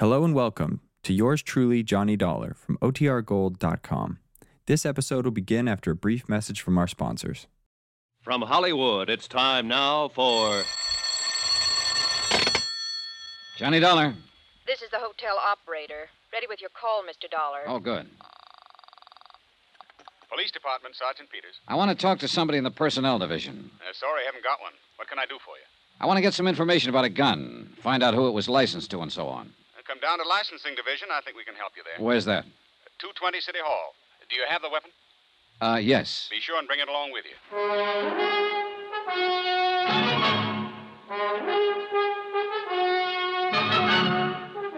Hello and welcome to Yours Truly, Johnny Dollar from otrgold.com. This episode will begin after a brief message from our sponsors. From Hollywood, it's time now for... Johnny Dollar. This is the hotel operator. Ready with your call, Mr. Dollar. Oh, good. Police Department, Sergeant Peters. I want to talk to somebody in the personnel division. Sorry, I haven't got one. What can I do for you? I want to get some information about a gun, find out who it was licensed to and so on. Come down to licensing division. I think we can help you there. Where's that? 220 City Hall. Do you have the weapon? Yes. Be sure and bring it along with you.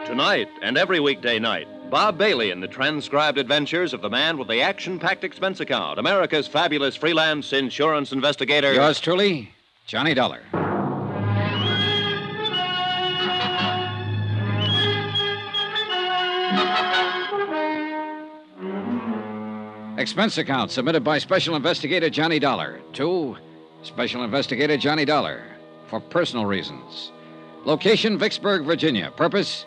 Tonight and every weekday night, Bob Bailey in the transcribed adventures of the man with the action-packed expense account, America's fabulous freelance insurance investigator. Yours truly, Johnny Dollar. Expense account submitted by Special Investigator Johnny Dollar to Special Investigator Johnny Dollar for personal reasons. Location, Vicksburg, Virginia. Purpose?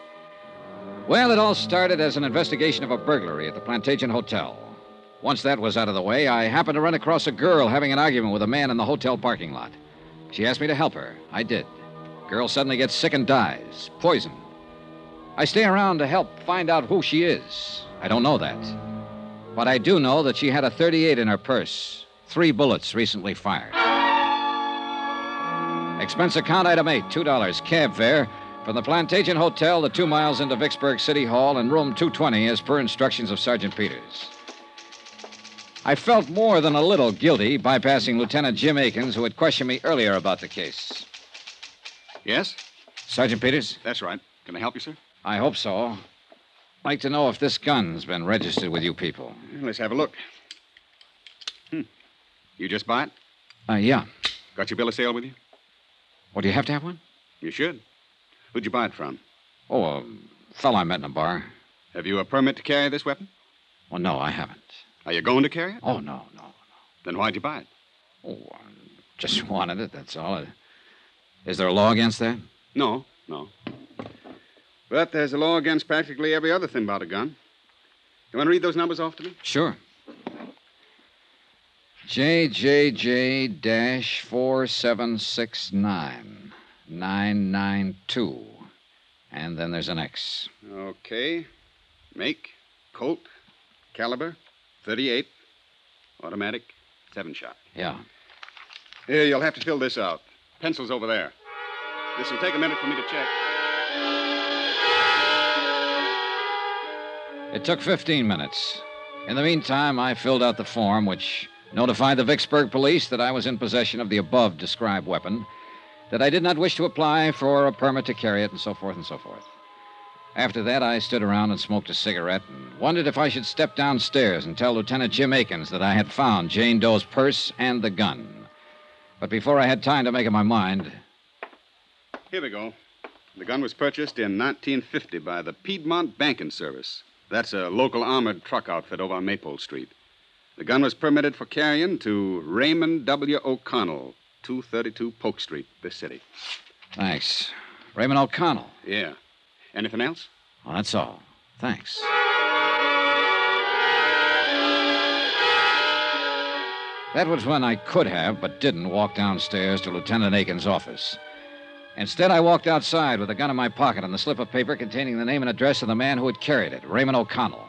Well, it all started as an investigation of a burglary at the Plantagenet Hotel. Once that was out of the way, I happened to run across a girl having an argument with a man in the hotel parking lot. She asked me to help her. I did. The girl suddenly gets sick and dies. Poisoned. I stay around to help find out who she is. I don't know that. But I do know that she had a .38 in her purse. 3 bullets recently fired. Expense account item 8, $2, cab fare from the Plantagenet Hotel to 2 miles into Vicksburg City Hall and room 220 as per instructions of Sergeant Peters. I felt more than a little guilty bypassing Lieutenant Jim Aikens, who had questioned me earlier about the case. Yes? Sergeant Peters? That's right. Can I help you, sir? I hope so. I'd like to know if this gun's been registered with you people. Let's have a look. You just buy it? Yeah. Got your bill of sale with you? Well, do you have to have one? You should. Who'd you buy it from? Oh, a fellow I met in a bar. Have you a permit to carry this weapon? Well, no, I haven't. Are you going to carry it? Oh, no. Then why'd you buy it? Oh, I just wanted it, that's all. Is there a law against that? No. But there's a law against practically every other thing about a gun. You want to read those numbers off to me? Sure. JJJ-4769992. And then there's an X. Okay. Make, Colt, caliber, 38, automatic, 7-shot. Yeah. Here, you'll have to fill this out. Pencil's over there. This will take a minute for me to check. It took 15 minutes. In the meantime, I filled out the form, which notified the Vicksburg police that I was in possession of the above-described weapon, that I did not wish to apply for a permit to carry it, and so forth and so forth. After that, I stood around and smoked a cigarette and wondered if I should step downstairs and tell Lieutenant Jim Aikens that I had found Jane Doe's purse and the gun. But before I had time to make up my mind... Here we go. The gun was purchased in 1950 by the Piedmont Banking Service. That's a local armored truck outfit over on Maple Street. The gun was permitted for carrying to Raymond W. O'Connell, 232 Polk Street, this city. Thanks. Raymond O'Connell? Yeah. Anything else? Well, that's all. Thanks. That was when I could have, but didn't, walk downstairs to Lieutenant Aikens' office. Instead, I walked outside with a gun in my pocket and the slip of paper containing the name and address of the man who had carried it, Raymond O'Connell.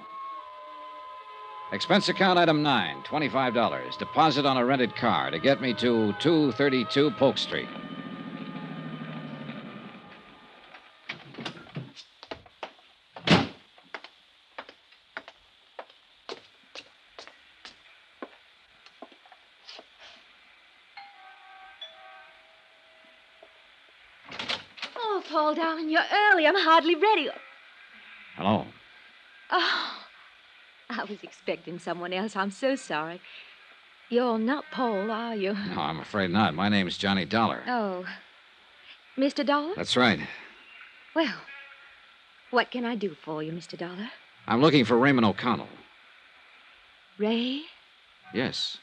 Expense account item 9, $25, deposit on a rented car to get me to 232 Polk Street. Paul, darling, you're early. I'm hardly ready. Hello. Oh, I was expecting someone else. I'm so sorry. You're not Paul, are you? No, I'm afraid not. My name's Johnny Dollar. Oh. Mr. Dollar? That's right. Well, what can I do for you, Mr. Dollar? I'm looking for Raymond O'Connell. Ray? Yes.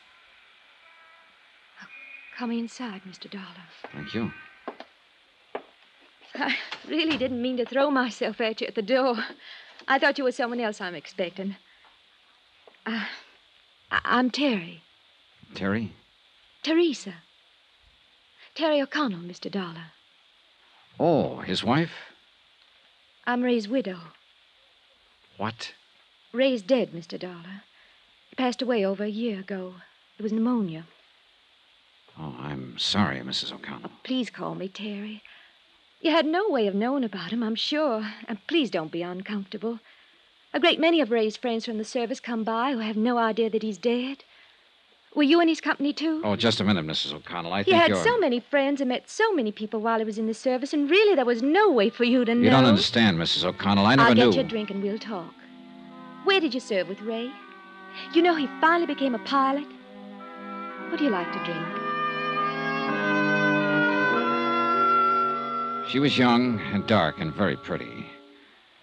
Come inside, Mr. Dollar. Thank you. I really didn't mean to throw myself at you at the door. I thought you were someone else I'm expecting. I'm Terry. Terry? Teresa. Terry O'Connell, Mr. Dollar. Oh, his wife? I'm Ray's widow. What? Ray's dead, Mr. Dollar. He passed away over a year ago. It was pneumonia. Oh, I'm sorry, Mrs. O'Connell. Oh, please call me Terry. You had no way of knowing about him, I'm sure. And please don't be uncomfortable. A great many of Ray's friends from the service come by who have no idea that he's dead. Were you in his company, too? Oh, just a minute, Mrs. O'Connell. I think you're... He had so many friends and met so many people while he was in the service, and really there was no way for you to know. You don't understand, Mrs. O'Connell. I never knew. I'll get you a drink and we'll talk. Where did you serve with Ray? You know, he finally became a pilot. What do you like to drink? She was young and dark and very pretty.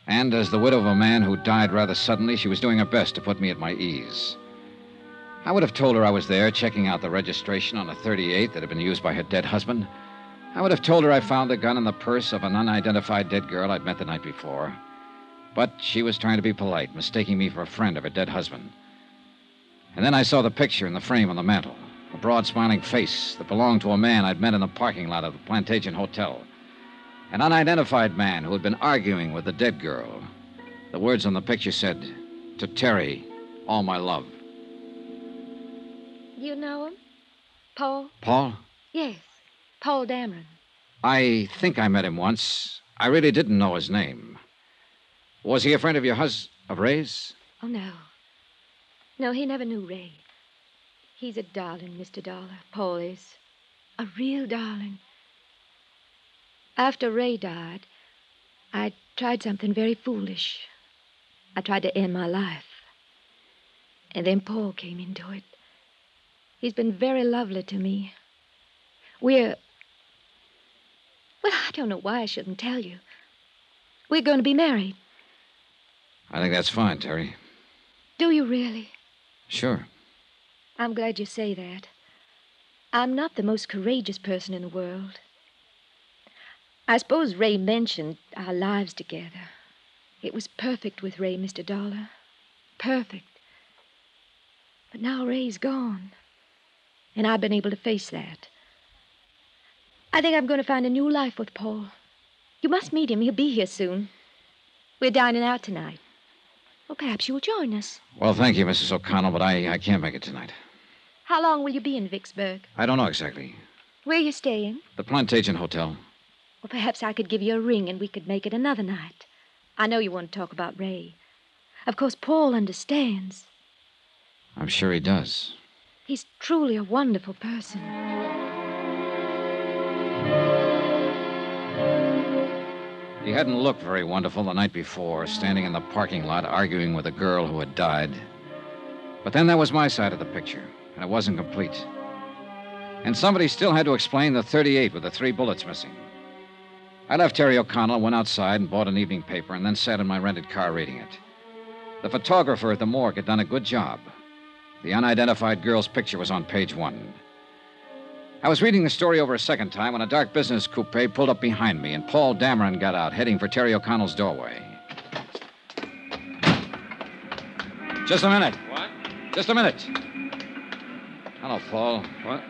And as the widow of a man who died rather suddenly, she was doing her best to put me at my ease. I would have told her I was there checking out the registration on a .38 that had been used by her dead husband. I would have told her I found a gun in the purse of an unidentified dead girl I'd met the night before. But she was trying to be polite, mistaking me for a friend of her dead husband. And then I saw the picture in the frame on the mantel, a broad, smiling face that belonged to a man I'd met in the parking lot of the Plantagenet Hotel, an unidentified man who had been arguing with the dead girl. The words on the picture said, "To Terry, all my love." Do you know him? Paul? Paul? Yes, Paul Dameron. I think I met him once. I really didn't know his name. Was he a friend of your of Ray's? Oh, no. No, he never knew Ray. He's a darling, Mr. Dollar. Paul is. A real darling. After Ray died, I tried something very foolish. I tried to end my life. And then Paul came into it. He's been very lovely to me. We're... Well, I don't know why I shouldn't tell you. We're going to be married. I think that's fine, Terry. Do you really? Sure. I'm glad you say that. I'm not the most courageous person in the world. I suppose Ray mentioned our lives together. It was perfect with Ray, Mr. Dollar. Perfect. But now Ray's gone, and I've been able to face that. I think I'm going to find a new life with Paul. You must meet him. He'll be here soon. We're dining out tonight. Well, perhaps you'll join us. Well, thank you, Mrs. O'Connell, but I can't make it tonight. How long will you be in Vicksburg? I don't know exactly. Where are you staying? The Plantagenet Hotel. Well, perhaps I could give you a ring and we could make it another night. I know you want to talk about Ray. Of course, Paul understands. I'm sure he does. He's truly a wonderful person. He hadn't looked very wonderful the night before, standing in the parking lot arguing with a girl who had died. But then that was my side of the picture, and it wasn't complete. And somebody still had to explain the .38 with the 3 bullets missing. I left Terry O'Connell, went outside and bought an evening paper, and then sat in my rented car reading it. The photographer at the morgue had done a good job. The unidentified girl's picture was on page 1. I was reading the story over a second time when a dark business coupe pulled up behind me and Paul Dameron got out, heading for Terry O'Connell's doorway. Just a minute. What? Just a minute. Hello, Paul. What?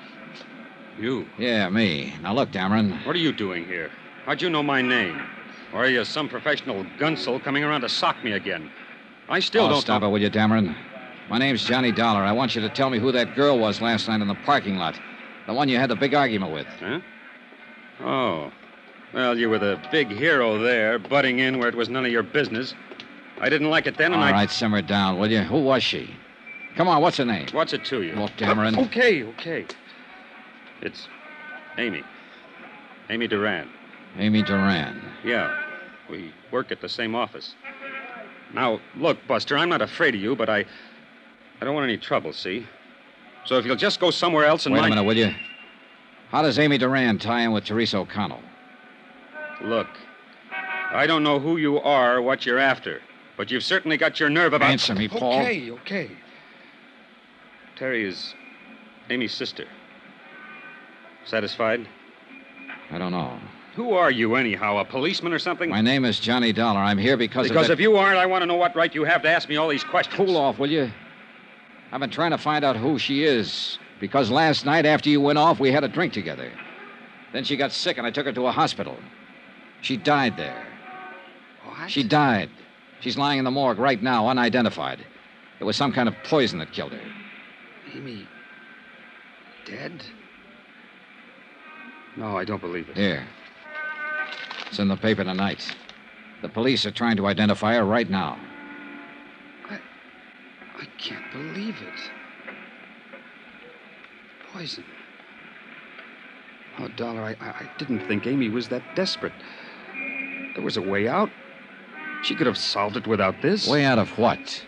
You? Yeah, me. Now, look, Dameron. What are you doing here? How'd you know my name? Or are you some professional gunsel coming around to sock me again? I still don't... Stop it, will you, Dameron? My name's Johnny Dollar. I want you to tell me who that girl was last night in the parking lot. The one you had the big argument with. Huh? Oh. Well, you were the big hero there, butting in where it was none of your business. I didn't like it then, and All right, simmer down, will you? Who was she? Come on, what's her name? What's it to you? Look, Dameron. Okay. It's Amy. Amy Duran. Amy Duran. Yeah. We work at the same office. Now, look, Buster, I'm not afraid of you, but I don't want any trouble, see? So if you'll just go somewhere else and... Wait a minute, will you? How does Amy Duran tie in with Teresa O'Connell? Look, I don't know who you are or what you're after, but you've certainly got your nerve about... Answer me, Paul. Okay. Terry is Amy's sister. Satisfied? I don't know. Who are you, anyhow? A policeman or something? My name is Johnny Dollar. I'm here because of... Because if you aren't, I want to know what right you have to ask me all these questions. Cool off, will you? I've been trying to find out who she is. Because last night, after you went off, we had a drink together. Then she got sick, and I took her to a hospital. She died there. What? She died. She's lying in the morgue right now, unidentified. It was some kind of poison that killed her. Amy... dead? No, I don't believe it. Here. It's in the paper tonight. The police are trying to identify her right now. I can't believe it. Poison. Oh, Dollar, I didn't think Amy was that desperate. There was a way out. She could have solved it without this. Way out of what?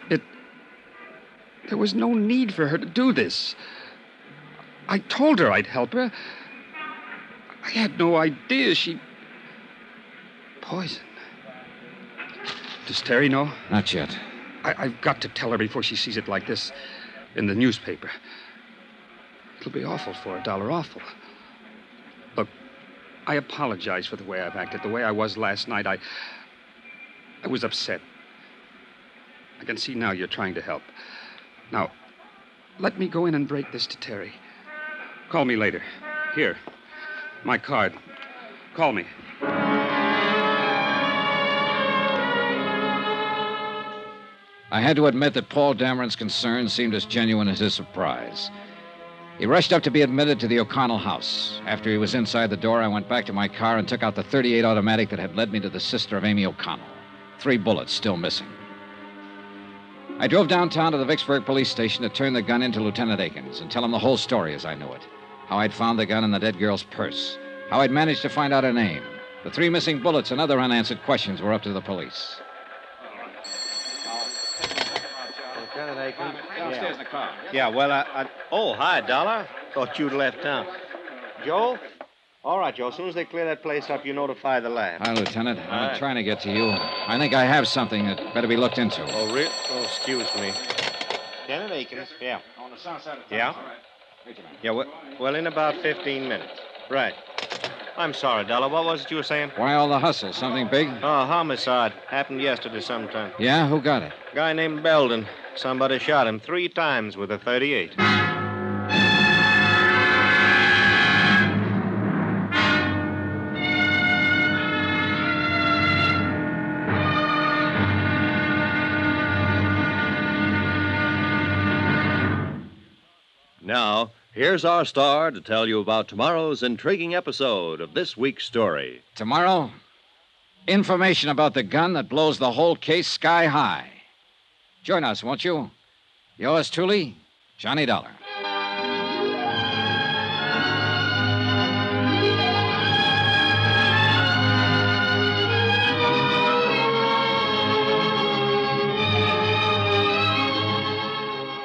There was no need for her to do this. I told her I'd help her. I had no idea she... Poison. Does Terry know? Not yet. I've got to tell her before she sees it like this in the newspaper. It'll be awful for her, Dollar, awful. Look, I apologize for the way I've acted, the way I was last night. I was upset. I can see now you're trying to help. Now, let me go in and break this to Terry. Call me later. Here, my card. Call me. I had to admit that Paul Dameron's concern seemed as genuine as his surprise. He rushed up to be admitted to the O'Connell house. After he was inside the door, I went back to my car and took out the .38 automatic that had led me to the sister of Amy O'Connell. 3 bullets still missing. I drove downtown to the Vicksburg police station to turn the gun in to Lieutenant Aikens and tell him the whole story as I knew it. How I'd found the gun in the dead girl's purse. How I'd managed to find out her name. The 3 missing bullets and other unanswered questions were up to the police. Lieutenant Aikens. Downstairs in the car. Yeah, well, Oh, hi, Dollar. Thought you'd left town. Joe? All right, Joe. As soon as they clear that place up, you notify the lab. Hi, Lieutenant. I've been trying to get to you. I think I have something that better be looked into. Oh, really? Oh, excuse me. Lieutenant Aikens. Yeah. On the south side of town. Yeah? Yeah, well, in about 15 minutes. Right. I'm sorry, Dollar. What was it you were saying? Why all the hustle? Something big? Homicide. Happened yesterday sometime. Yeah? Who got it? Guy named Belden. Somebody shot him 3 times with a .38. Now, here's our star to tell you about tomorrow's intriguing episode of this week's story. Tomorrow, information about the gun that blows the whole case sky high. Join us, won't you? Yours truly, Johnny Dollar.